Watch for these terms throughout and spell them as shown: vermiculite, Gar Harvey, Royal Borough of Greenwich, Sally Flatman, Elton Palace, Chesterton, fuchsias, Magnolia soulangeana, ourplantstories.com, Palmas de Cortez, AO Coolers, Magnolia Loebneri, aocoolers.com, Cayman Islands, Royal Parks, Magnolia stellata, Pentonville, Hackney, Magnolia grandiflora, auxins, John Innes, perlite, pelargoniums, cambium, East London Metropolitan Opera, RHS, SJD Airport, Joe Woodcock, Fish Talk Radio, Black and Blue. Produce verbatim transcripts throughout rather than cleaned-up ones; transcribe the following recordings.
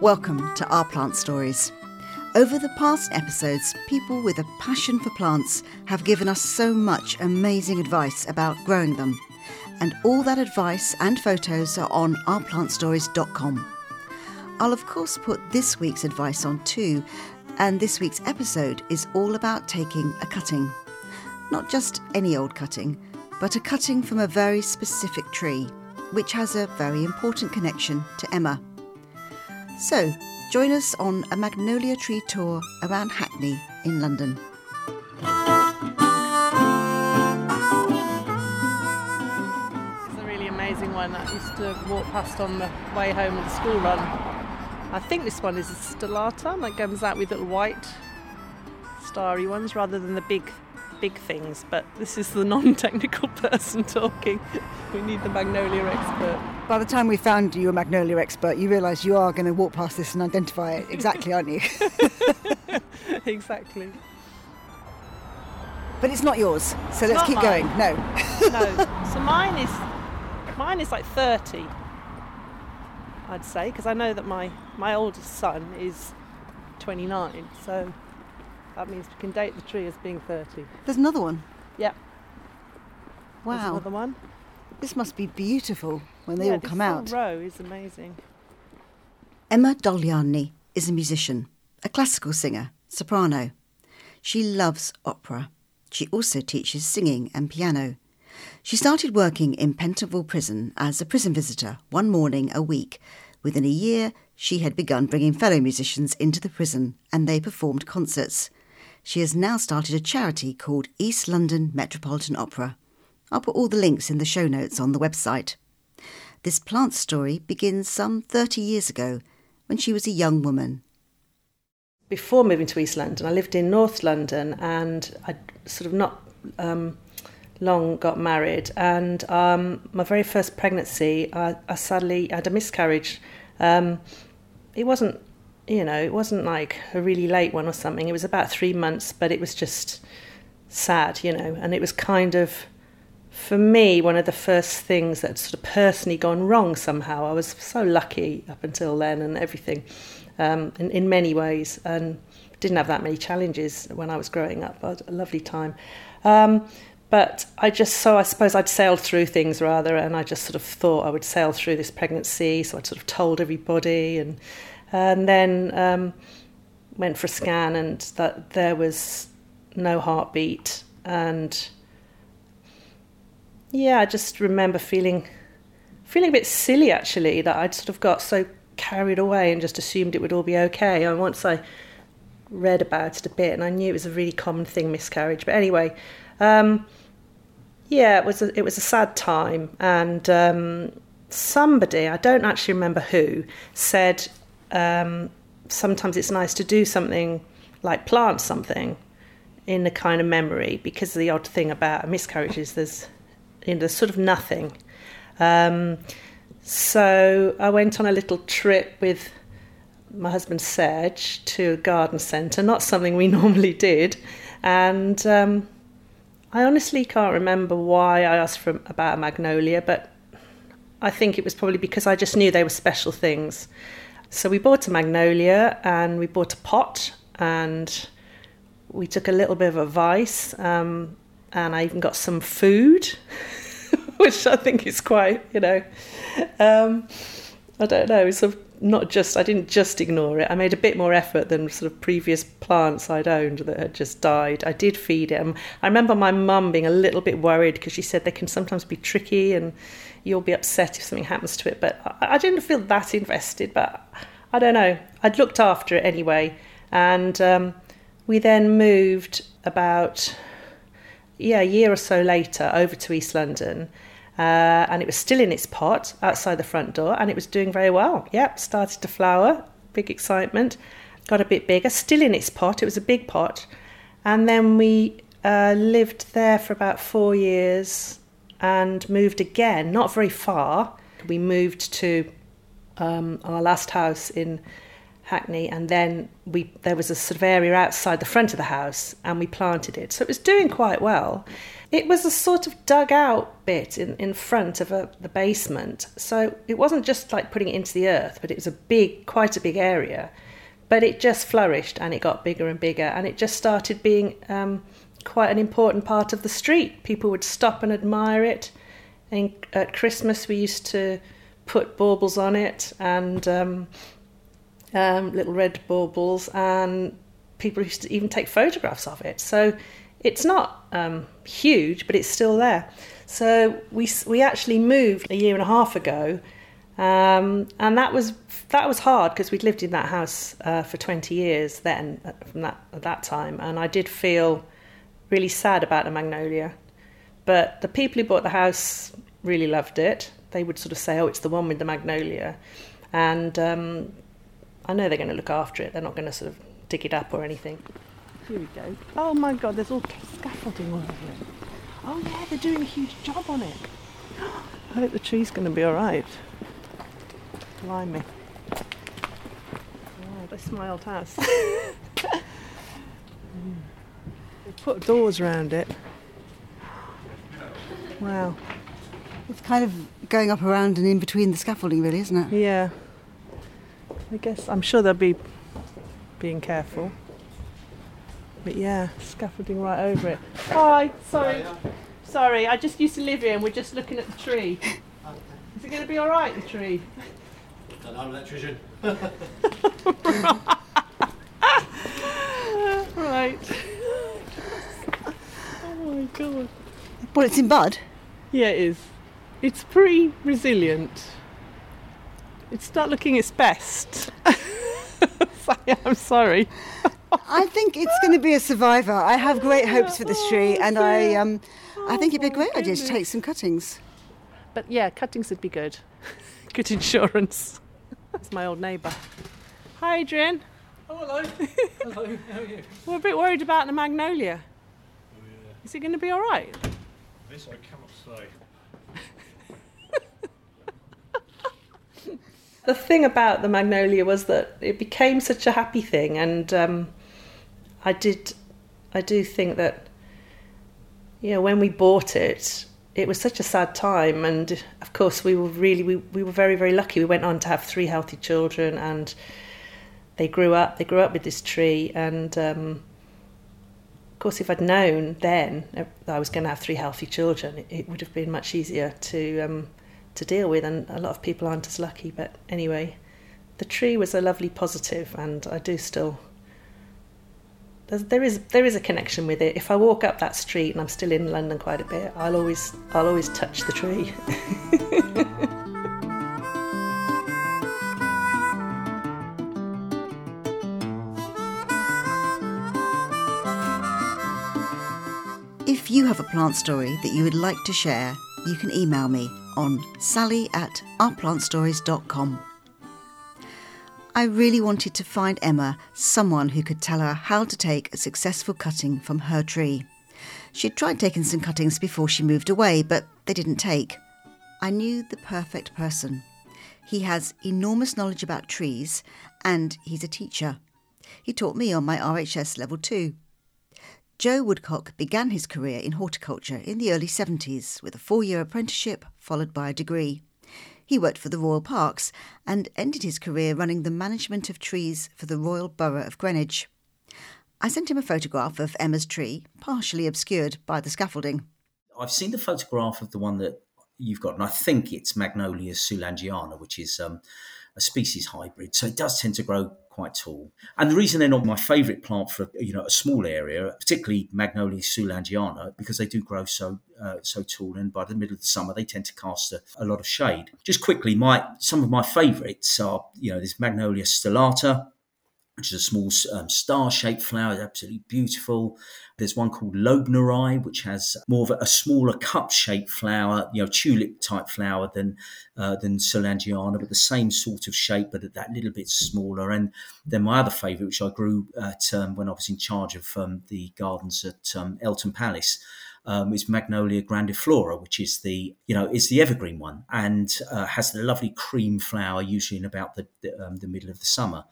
Welcome to Our Plant Stories. Over the past episodes, people with a passion for plants have given us so much amazing advice about growing them. And all that advice and photos are on our plant stories dot com. I'll of course put this week's advice on too, and this week's episode is all about taking a cutting. Not just any old cutting, but a cutting from a very specific tree, which has a very important connection to Emma. So, join us on a magnolia tree tour around Hackney in London. One that I used to walk past on the way home on the school run. I think this one is a stellata, and it comes out with little white starry ones rather than the big, big things. But this is the non-technical person talking. We need the magnolia expert. By the time we found you a magnolia expert, you realise you are going to walk past this and identify it exactly, aren't you? Exactly. But it's not yours, so let's keep going. No. No. So mine is... Mine is like thirty, I'd say, because I know that my, my oldest son is twenty-nine, so that means we can date the tree as being thirty. There's another one? Yeah. Wow. There's another one. This must be beautiful when they yeah, all come out. This whole row is amazing. Emma Dogliani is a musician, a classical singer, soprano. She loves opera. She also teaches singing and piano. She started working in Pentonville Prison as a prison visitor one morning a week. Within a year, she had begun bringing fellow musicians into the prison and they performed concerts. She has now started a charity called East London Metropolitan Opera. I'll put all the links in the show notes on the website. This plant story begins some thirty years ago when she was a young woman. Before moving to East London, I lived in North London and I sort of not... Um, long got married, and um, my very first pregnancy, I, I sadly had a miscarriage. Um, it wasn't, you know, it wasn't like a really late one or something. It was about three months, but it was just sad, you know. And it was kind of, for me, one of the first things that sort of personally gone wrong somehow. I was so lucky up until then and everything, um, in, in many ways, and didn't have that many challenges when I was growing up. I had a lovely time. Um, But I just, so I suppose I'd sailed through things rather, and I just sort of thought I would sail through this pregnancy, so I sort of told everybody, and and then um, went for a scan, and that there was no heartbeat, and yeah, I just remember feeling, feeling a bit silly actually, that I'd sort of got so carried away and just assumed it would all be okay. And once I read about it a bit, and I knew it was a really common thing, miscarriage, but anyway... Um, yeah, it was a, it was a sad time, and um, somebody, I don't actually remember who, said um, sometimes it's nice to do something like plant something in a kind of memory, because the odd thing about a miscarriage is there's, you know, there's sort of nothing. Um, so I went on a little trip with my husband Serge to a garden centre, not something we normally did, and... Um, I honestly can't remember why I asked for about a magnolia, but I think it was probably because I just knew they were special things. So we bought a magnolia and we bought a pot, and we took a little bit of advice, um, and I even got some food, which I think is quite, you know, um, I don't know, sort of not just, I didn't just ignore it. I made a bit more effort than sort of previous plants I'd owned that had just died. I did feed it. And I remember my mum being a little bit worried because she said they can sometimes be tricky and you'll be upset if something happens to it. But I didn't feel that invested, but I don't know. I'd looked after it anyway. And um, we then moved about, yeah, a year or so later over to East London. Uh, and it was still in its pot outside the front door, and it was doing very well. Yep, started to flower, big excitement, got a bit bigger, still in its pot. It was a big pot. And then we uh, lived there for about four years and moved again, not very far. We moved to um, our last house in Hackney, and then we there was a sort of area outside the front of the house, and we planted it. So it was doing quite well. It was a sort of dug out bit in, in front of a, the basement. So it wasn't just like putting it into the earth, but it was a big, quite a big area. But it just flourished and it got bigger and bigger. And it just started being um, quite an important part of the street. People would stop and admire it. And at Christmas, we used to put baubles on it and um, um, little red baubles. And people used to even take photographs of it. So it's not um, huge, but it's still there. So we we actually moved a year and a half ago, um, and that was that was hard because we'd lived in that house uh, for twenty years then from that at that time, and I did feel really sad about the Magnolia. But the people who bought the house really loved it. They would sort of say, "Oh, it's the one with the Magnolia," and um, I know they're going to look after it. They're not going to sort of dig it up or anything. Here we go. Oh my God, there's all scaffolding all over it. Oh yeah, they're doing a huge job on it. I hope the tree's going to be all right. Blimey. Oh, this is my old house. mm. They put doors around it. Wow. It's kind of going up around and in between the scaffolding really, isn't it? Yeah. I guess, I'm sure they'll be being careful. But yeah, scaffolding right over it. Hi, sorry. Sorry, I just used to live here and we're just looking at the tree. Okay. Is it going to be all right, the tree? I'm an electrician. Right. Oh my God. Well, it's in bud. Yeah, it is. It's pretty resilient. It's not looking its best. sorry, I'm sorry. I think it's going to be a survivor. I have great hopes for this tree, and I um, I think it'd be a great idea to take some cuttings. But yeah, cuttings would be good. Good insurance. That's my old neighbour. Hi, Adrian. Oh, hello. Hello, how are you? We're a bit worried about the Magnolia. Oh, yeah. Is it going to be all right? This I cannot say. The thing about the Magnolia was that it became such a happy thing, and um, I did, I do think that, you know, when we bought it, it was such a sad time, and of course we were really, we, we were very, very lucky. We went on to have three healthy children, and they grew up, they grew up with this tree, and um, of course if I'd known then that I was going to have three healthy children, it, it would have been much easier to... Um, to deal with, and a lot of people aren't as lucky. But anyway, the tree was a lovely positive, and I do still there is there is a connection with it. If I walk up that street, and I'm still in London quite a bit, I'll always I'll always touch the tree. If you have a plant story that you would like to share, you can email me on sally at our plant stories dot com. I really wanted to find Emma someone who could tell her how to take a successful cutting from her tree. She'd tried taking some cuttings before she moved away, but they didn't take. I knew the perfect person. He has enormous knowledge about trees, and he's a teacher. He taught me on my R H S level two. Joe Woodcock began his career in horticulture in the early seventies with a four-year apprenticeship followed by a degree. He worked for the Royal Parks and ended his career running the management of trees for the Royal Borough of Greenwich. I sent him a photograph of Emma's tree, partially obscured by the scaffolding. I've seen the photograph of the one that you've got, and I think it's Magnolia soulangeana, which is um, a species hybrid, so it does tend to grow quite tall. And the reason they're not my favourite plant for, you know, a small area, particularly Magnolia soulangeana, because they do grow so uh, so tall, and by the middle of the summer they tend to cast a, a lot of shade. Just quickly, my some of my favourites are, you know, this Magnolia stellata, which is a small um, star-shaped flower, absolutely beautiful. There's one called Loebneri, which has more of a, a smaller cup-shaped flower, you know, tulip-type flower than uh, than soulangeana, but the same sort of shape, but that, that little bit smaller. And then my other favourite, which I grew at um, when I was in charge of um, the gardens at um, Elton Palace, um, is Magnolia grandiflora, which is the, you know, is the evergreen one, and uh, has the lovely cream flower, usually in about the the, um, the middle of the summer.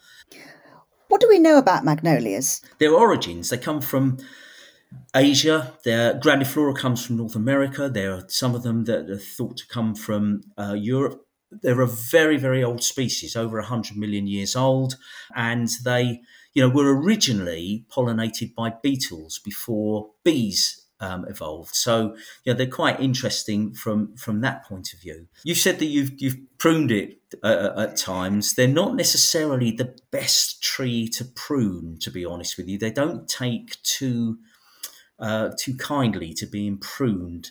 What do we know about magnolias? Their origins, they come from Asia. Their grandiflora comes from North America. There are some of them that are thought to come from uh, Europe. They're a very, very old species, over one hundred million years old. And they, you know, were originally pollinated by beetles before bees um, evolved. So, you know, they're quite interesting from, from that point of view. You said that you've, you've pruned it uh, at times. They're not necessarily the best tree to prune, to be honest with you. They don't take too... Uh, too kindly to being pruned.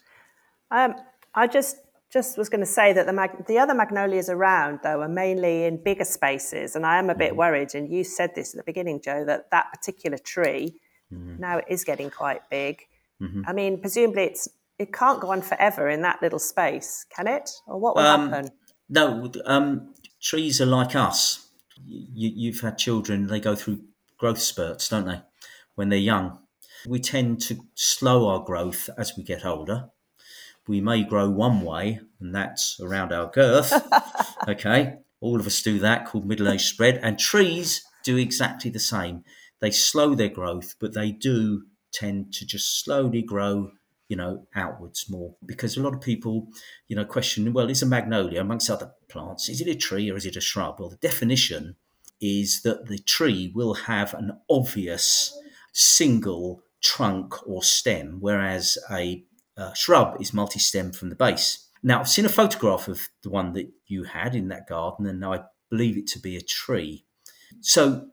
Um, I just just was going to say that the mag- the other magnolias around, though, are mainly in bigger spaces, and I am a bit mm-hmm. worried, and you said this at the beginning, Joe, that that particular tree, mm-hmm. now it is getting quite big. Mm-hmm. I mean, presumably it's it can't go on forever in that little space, can it? Or what will um, happen? No, um, trees are like us. You, you've had children, they go through growth spurts, don't they, when they're young? We tend to slow our growth as we get older. We may grow one way, and that's around our girth. Okay, all of us do that, called middle age spread. And trees do exactly the same. They slow their growth, but they do tend to just slowly grow, you know, outwards more. Because a lot of people, you know, question, well, is a magnolia, amongst other plants, is it a tree or is it a shrub? Well, the definition is that the tree will have an obvious single trunk or stem, whereas a, a shrub is multi-stem from the base. Now, I've seen a photograph of the one that you had in that garden, and I believe it to be a tree. So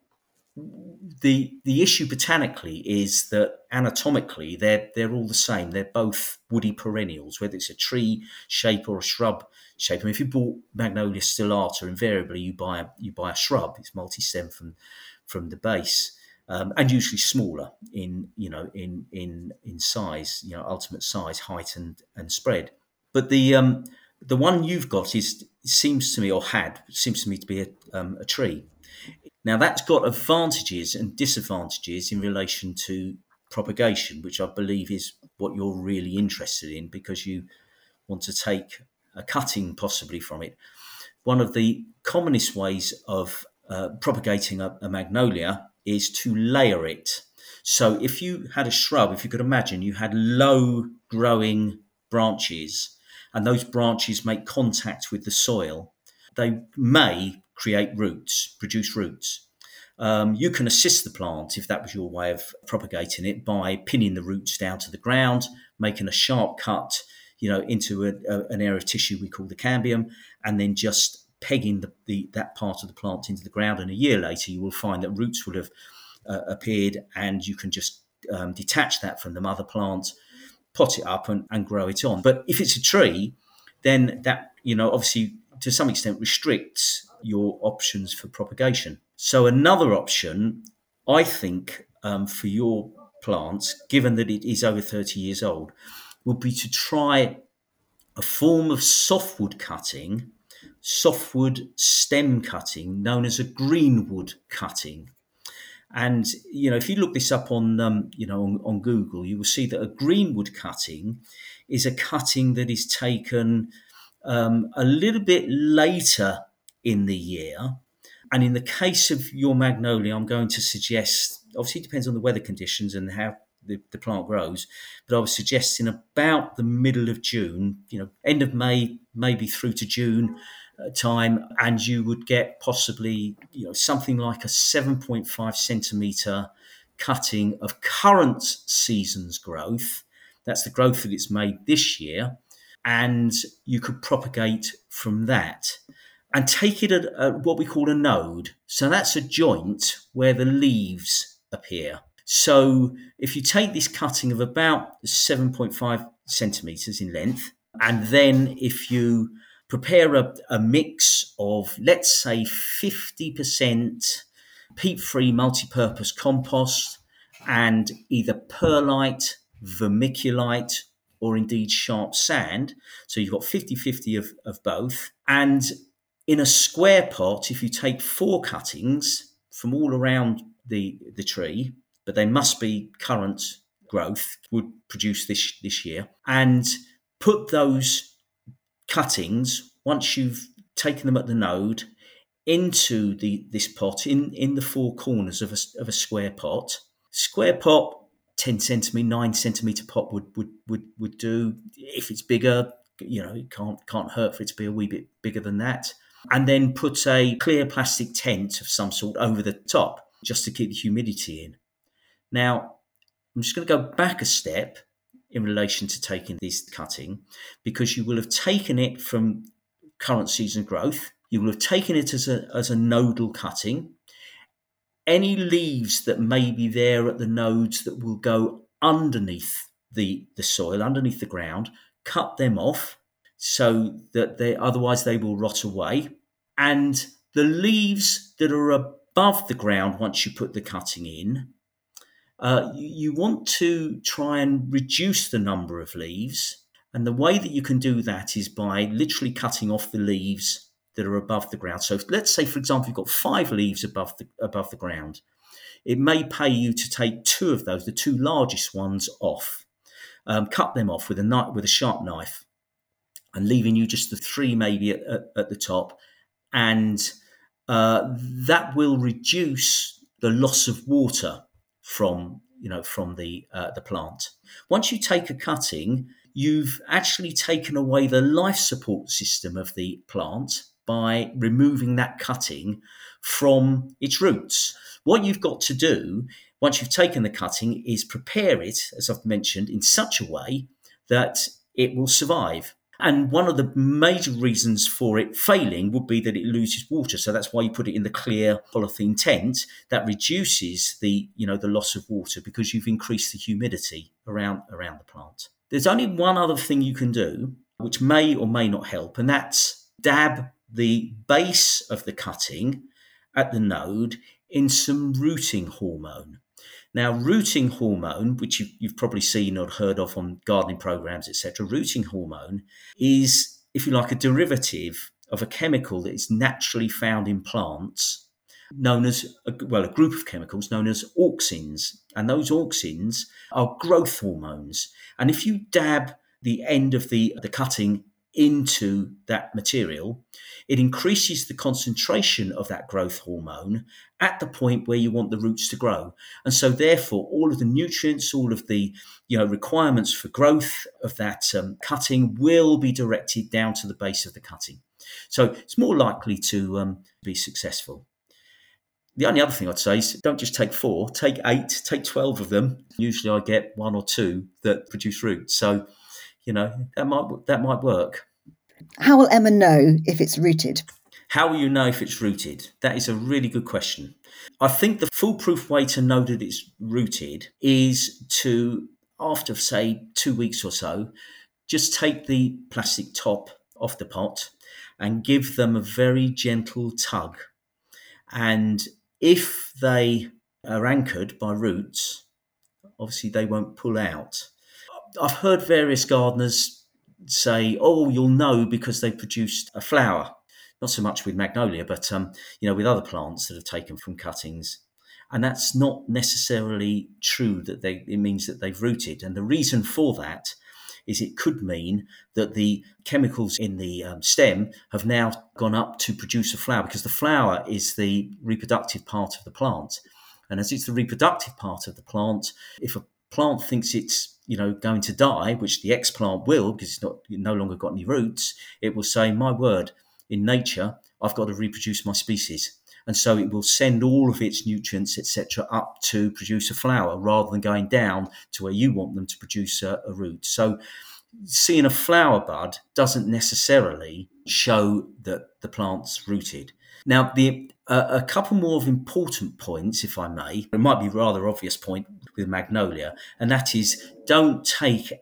the the issue botanically is that anatomically they're they're all the same. They're both woody perennials, whether it's a tree shape or a shrub shape. I mean, if you bought Magnolia stellata, invariably you buy a, you buy a shrub. It's multi-stem from from the base. Um, and usually smaller in, you know, in in in size, you know, ultimate size, height, and and spread. But the um, the one you've got is seems to me, or had seems to me to be a, um, a tree. Now that's got advantages and disadvantages in relation to propagation, which I believe is what you're really interested in, because you want to take a cutting possibly from it. One of the commonest ways of uh, propagating a, a magnolia is to layer it. So if you had a shrub, if you could imagine, you had low growing branches, and those branches make contact with the soil, they may create roots, produce roots. Um, you can assist the plant, if that was your way of propagating it, by pinning the roots down to the ground, making a sharp cut, you know, into a, a, an area of tissue we call the cambium, and then just pegging the, the that part of the plant into the ground, and a year later you will find that roots will have uh, appeared, and you can just um, detach that from the mother plant, pot it up, and, and grow it on. But if it's a tree, then that, you know, obviously to some extent restricts your options for propagation. So another option, I think, um, for your plants, given that it is over thirty years old, would be to try a form of softwood cutting softwood stem cutting known as a greenwood cutting. And, you know, if you look this up on, um, you know, on, on Google, you will see that a greenwood cutting is a cutting that is taken um, a little bit later in the year. And in the case of your magnolia, I'm going to suggest, obviously it depends on the weather conditions and how the, the plant grows, but I was suggesting about the middle of June, you know, end of May, maybe through to June uh, time, and you would get possibly, you know, something like a seven point five centimetre cutting of current season's growth. That's the growth that it's made this year, and you could propagate from that and take it at, at what we call a node. So that's a joint where the leaves appear. So if you take this cutting of about seven point five centimetres in length, and then if you prepare a, a mix of, let's say, fifty percent peat-free multi-purpose compost and either perlite, vermiculite, or indeed sharp sand, so you've got fifty-fifty of, of both, and in a square pot, if you take four cuttings from all around the, the tree, but they must be current growth, would produce this, this year. And put those cuttings, once you've taken them at the node, into the this pot, in, in the four corners of a, of a square pot. Square pot, ten centimetre, nine centimetre pot would, would, would, would do. If it's bigger, you know, it can't, can't hurt for it to be a wee bit bigger than that. And then put a clear plastic tent of some sort over the top just to keep the humidity in. Now, I'm just going to go back a step in relation to taking this cutting, because you will have taken it from current season growth. You will have taken it as a, as a nodal cutting. Any leaves that may be there at the nodes that will go underneath the, the soil, underneath the ground, cut them off so that they otherwise they will rot away. And the leaves that are above the ground, once you put the cutting in, uh, you, you want to try and reduce the number of leaves. And the way that you can do that is by literally cutting off the leaves that are above the ground. So let's say, for example, you've got five leaves above the above the ground. It may pay you to take two of those, the two largest ones, off, um, cut them off with a knife, with a sharp knife, and leaving you just the three maybe at, at, at the top. And uh, that will reduce the loss of water from you know from the uh, the plant. Once you take a cutting, you've actually taken away the life support system of the plant by removing that cutting from its roots. What you've got to do once you've taken the cutting is prepare it, as I've mentioned, in such a way that it will survive. And one of the major reasons for it failing would be that it loses water. So that's why you put it in the clear polythene tent. That reduces the, you know, the loss of water, because you've increased the humidity around, around the plant. There's only one other thing you can do, which may or may not help, and that's dab the base of the cutting at the node in some rooting hormone. Now, rooting hormone, which you, you've probably seen or heard of on gardening programs, et cetera, rooting hormone is, if you like, a derivative of a chemical that is naturally found in plants, known as, a, well, a group of chemicals known as auxins. And those auxins are growth hormones. And if you dab the end of the, the cutting into that material, it increases the concentration of that growth hormone at the point where you want the roots to grow. And so therefore, all of the nutrients, all of the you know requirements for growth of that um, cutting will be directed down to the base of the cutting. So it's more likely to um, be successful. The only other thing I'd say is don't just take four, take eight, take twelve of them. Usually I get one or two that produce roots. So, you know, that might that might work. How will Emma know if it's rooted? How will you know if it's rooted? That is a really good question. I think the foolproof way to know that it's rooted is to, after, say, two weeks or so, just take the plastic top off the pot and give them a very gentle tug. And if they are anchored by roots, obviously they won't pull out. I've heard various gardeners say, oh, you'll know because they produced a flower. Not so much with magnolia, but um, you know, with other plants that are taken from cuttings. And that's not necessarily true, that they it means that they've rooted. And the reason for that is it could mean that the chemicals in the um, stem have now gone up to produce a flower, because the flower is the reproductive part of the plant. And as it's the reproductive part of the plant, if a plant thinks it's, you know, going to die, which the explant will, because it's not it's no longer got any roots, it will say, my word, in nature, I've got to reproduce my species. And so it will send all of its nutrients, et cetera, up to produce a flower rather than going down to where you want them to produce a, a root. So seeing a flower bud doesn't necessarily show that the plant's rooted. Now, the uh, a couple more of important points, if I may. It might be a rather obvious point with magnolia, and that is don't take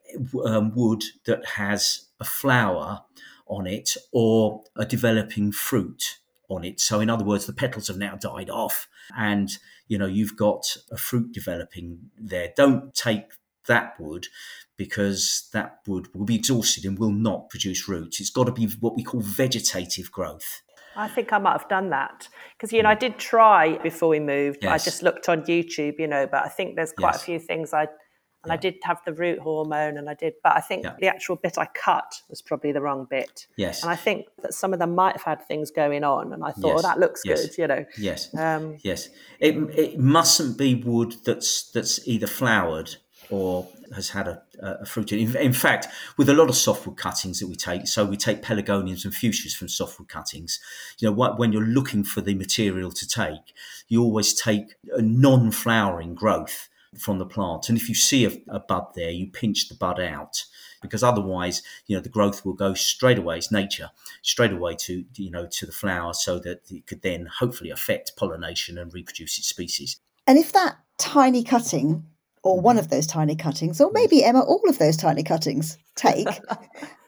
um, wood that has a flower on it or a developing fruit on it. So in other words, the petals have now died off and, you know, you've got a fruit developing there. Don't take that wood, because that wood will be exhausted and will not produce roots. It's got to be what we call vegetative growth. I think I might have done that because, you know, I did try before we moved. Yes. But I just looked on YouTube, you know, but I think there's quite yes. a few things I, and yeah. I did have the root hormone and I did, but I think yeah. the actual bit I cut was probably the wrong bit. Yes. And I think that some of them might have had things going on and I thought, yes. oh, that looks yes. good, you know. Yes, um, yes. It, it mustn't be wood that's that's either flowered or has had a, a fruit. In, in fact, with a lot of softwood cuttings that we take, so we take pelargoniums and fuchsias from softwood cuttings. You know, what, when you're looking for the material to take, you always take a non-flowering growth from the plant. And if you see a, a bud there, you pinch the bud out, because otherwise, you know, the growth will go straight away. It's nature, straight away to, you know, to the flower, so that it could then hopefully affect pollination and reproduce its species. And if that tiny cutting, or one of those tiny cuttings, or maybe, Emma, all of those tiny cuttings take,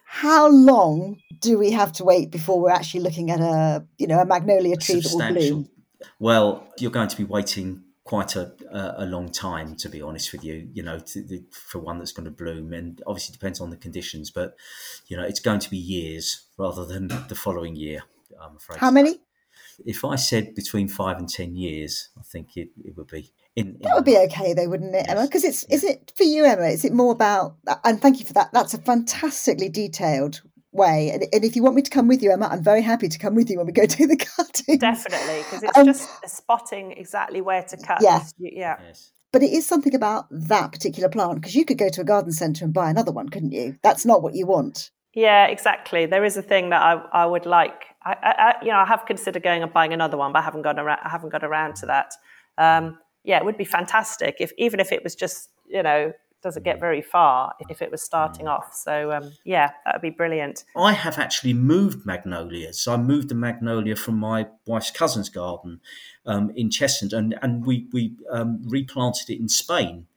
how long do we have to wait before we're actually looking at a, you know, a magnolia tree that will bloom? Well, you're going to be waiting quite a, a long time, to be honest with you, you know, to, to, for one that's going to bloom. And obviously it depends on the conditions, but, you know, it's going to be years rather than the following year, I'm afraid. How many? If I said between five and ten years, I think it, it would be. In, in that would be okay, though, wouldn't it, yes, Emma? Because it's yeah. is it for you, Emma? Is it more about? And thank you for that. That's a fantastically detailed way. And, and if you want me to come with you, Emma, I'm very happy to come with you when we go do the cutting. Definitely, because it's um, just spotting exactly where to cut. Yeah, yeah. Yes. But it is something about that particular plant, because you could go to a garden centre and buy another one, couldn't you? That's not what you want. Yeah, exactly. There is a thing that I, I would like. I, I, you know, I have considered going and buying another one, but I haven't got around. I haven't got around to that. Um, yeah, it would be fantastic if, even if it was just, you know, doesn't get very far, if it was starting off. So um, yeah, that would be brilliant. I have actually moved magnolias. So I moved a magnolia from my wife's cousin's garden um, in Chesterton, and and we we um, replanted it in Spain.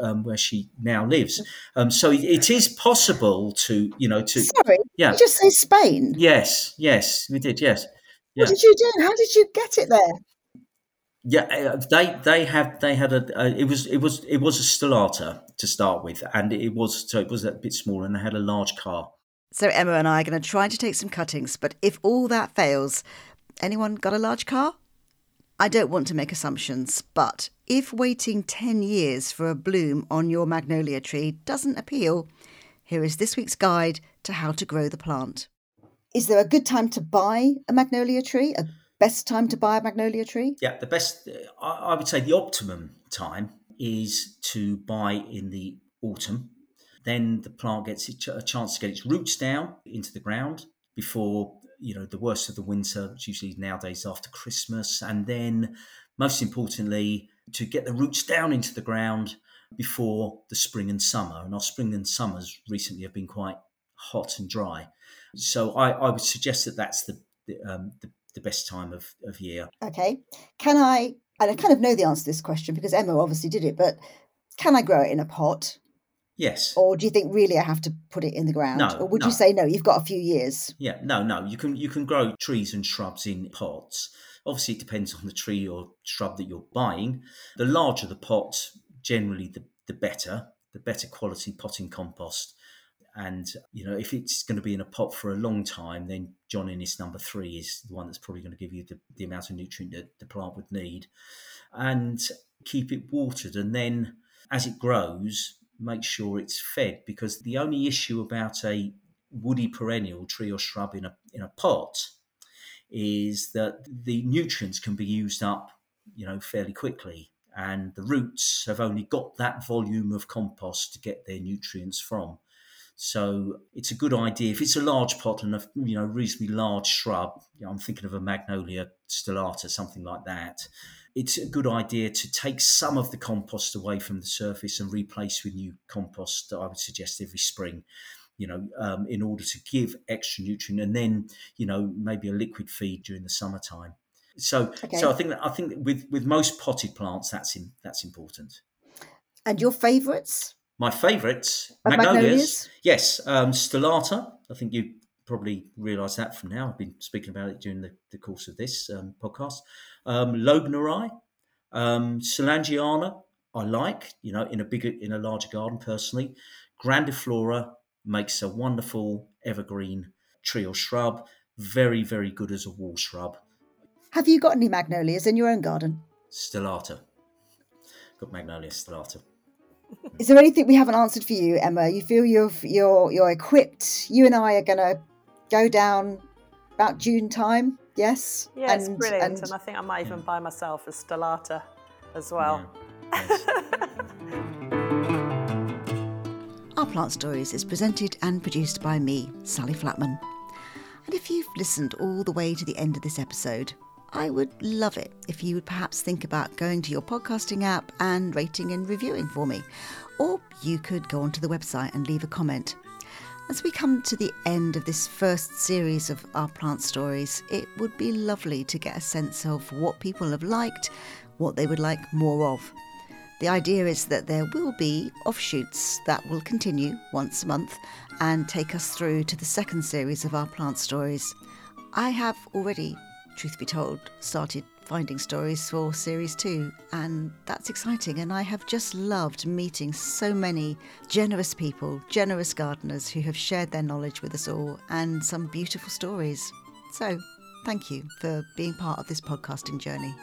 Um, where she now lives, um, so it, it is possible to, you know, to. Sorry, yeah. Did you just say Spain? Yes, yes, we did. Yes. Yeah. What did you do? How did you get it there? Yeah, they they have they had a uh, it was it was it was a stellata to start with, and it was so it was a bit smaller, and they had a large car. So Emma and I are going to try to take some cuttings, but if all that fails, anyone got a large car? I don't want to make assumptions, but if waiting ten years for a bloom on your magnolia tree doesn't appeal, here is this week's guide to how to grow the plant. Is there a good time to buy a magnolia tree? A best time to buy a magnolia tree? Yeah, the best, I would say the optimum time is to buy in the autumn. Then the plant gets a chance to get its roots down into the ground before, you know, the worst of the winter, which usually nowadays after Christmas. And then most importantly, to get the roots down into the ground before the spring and summer. And our spring and summers recently have been quite hot and dry. So I, I would suggest that that's the the, um, the, the best time of, of year. Okay. Can I, and I kind of know the answer to this question because Emma obviously did it, but can I grow it in a pot? Yes. Or do you think really I have to put it in the ground? No, or would no. you say, no, you've got a few years? Yeah, no, no. You can you can grow trees and shrubs in pots. Obviously, it depends on the tree or shrub that you're buying. The larger the pot, generally the, the better, the better quality potting compost. And, you know, if it's going to be in a pot for a long time, then John Innes number three is the one that's probably going to give you the, the amount of nutrient that the plant would need. And keep it watered. And then as it grows, make sure it's fed, because the only issue about a woody perennial tree or shrub in a in a pot is that the nutrients can be used up, you know, fairly quickly, and the roots have only got that volume of compost to get their nutrients from. So it's a good idea if it's a large pot and a, you know, reasonably large shrub. You know, I'm thinking of a Magnolia stellata, something like that. It's a good idea to take some of the compost away from the surface and replace with new compost, I would suggest every spring, you know, um, in order to give extra nutrient, and then, you know, maybe a liquid feed during the summertime. So, okay. so I think that I think that with, with most potted plants, that's in, that's important. And your favourites? My favourites, magnolias. magnolias. Yes, um, stellata. I think you probably realise that from now. I've been speaking about it during the, the course of this um, podcast. Um, Loebneri, um, soulangeana, I like, you know, in a bigger, in a larger garden personally. Grandiflora makes a wonderful evergreen tree or shrub. Very, very good as a wall shrub. Have you got any magnolias in your own garden? Stellata. Got magnolia stellata. Is there anything we haven't answered for you, Emma? You feel you've, you're you're equipped? You and I are going to go down about June time, yes? Yeah, and, it's brilliant, and, and I think I might even buy myself a stellata as well. Yeah. Yes. Our Plant Stories is presented and produced by me, Sally Flatman. And if you've listened all the way to the end of this episode, I would love it if you would perhaps think about going to your podcasting app and rating and reviewing for me. Or you could go onto the website and leave a comment. As we come to the end of this first series of Our Plant Stories, it would be lovely to get a sense of what people have liked, what they would like more of. The idea is that there will be offshoots that will continue once a month and take us through to the second series of Our Plant Stories. I have already, truth be told, started finding stories for series two, and that's exciting, and I have just loved meeting so many generous people, generous gardeners who have shared their knowledge with us all and some beautiful stories. So thank you for being part of this podcasting journey.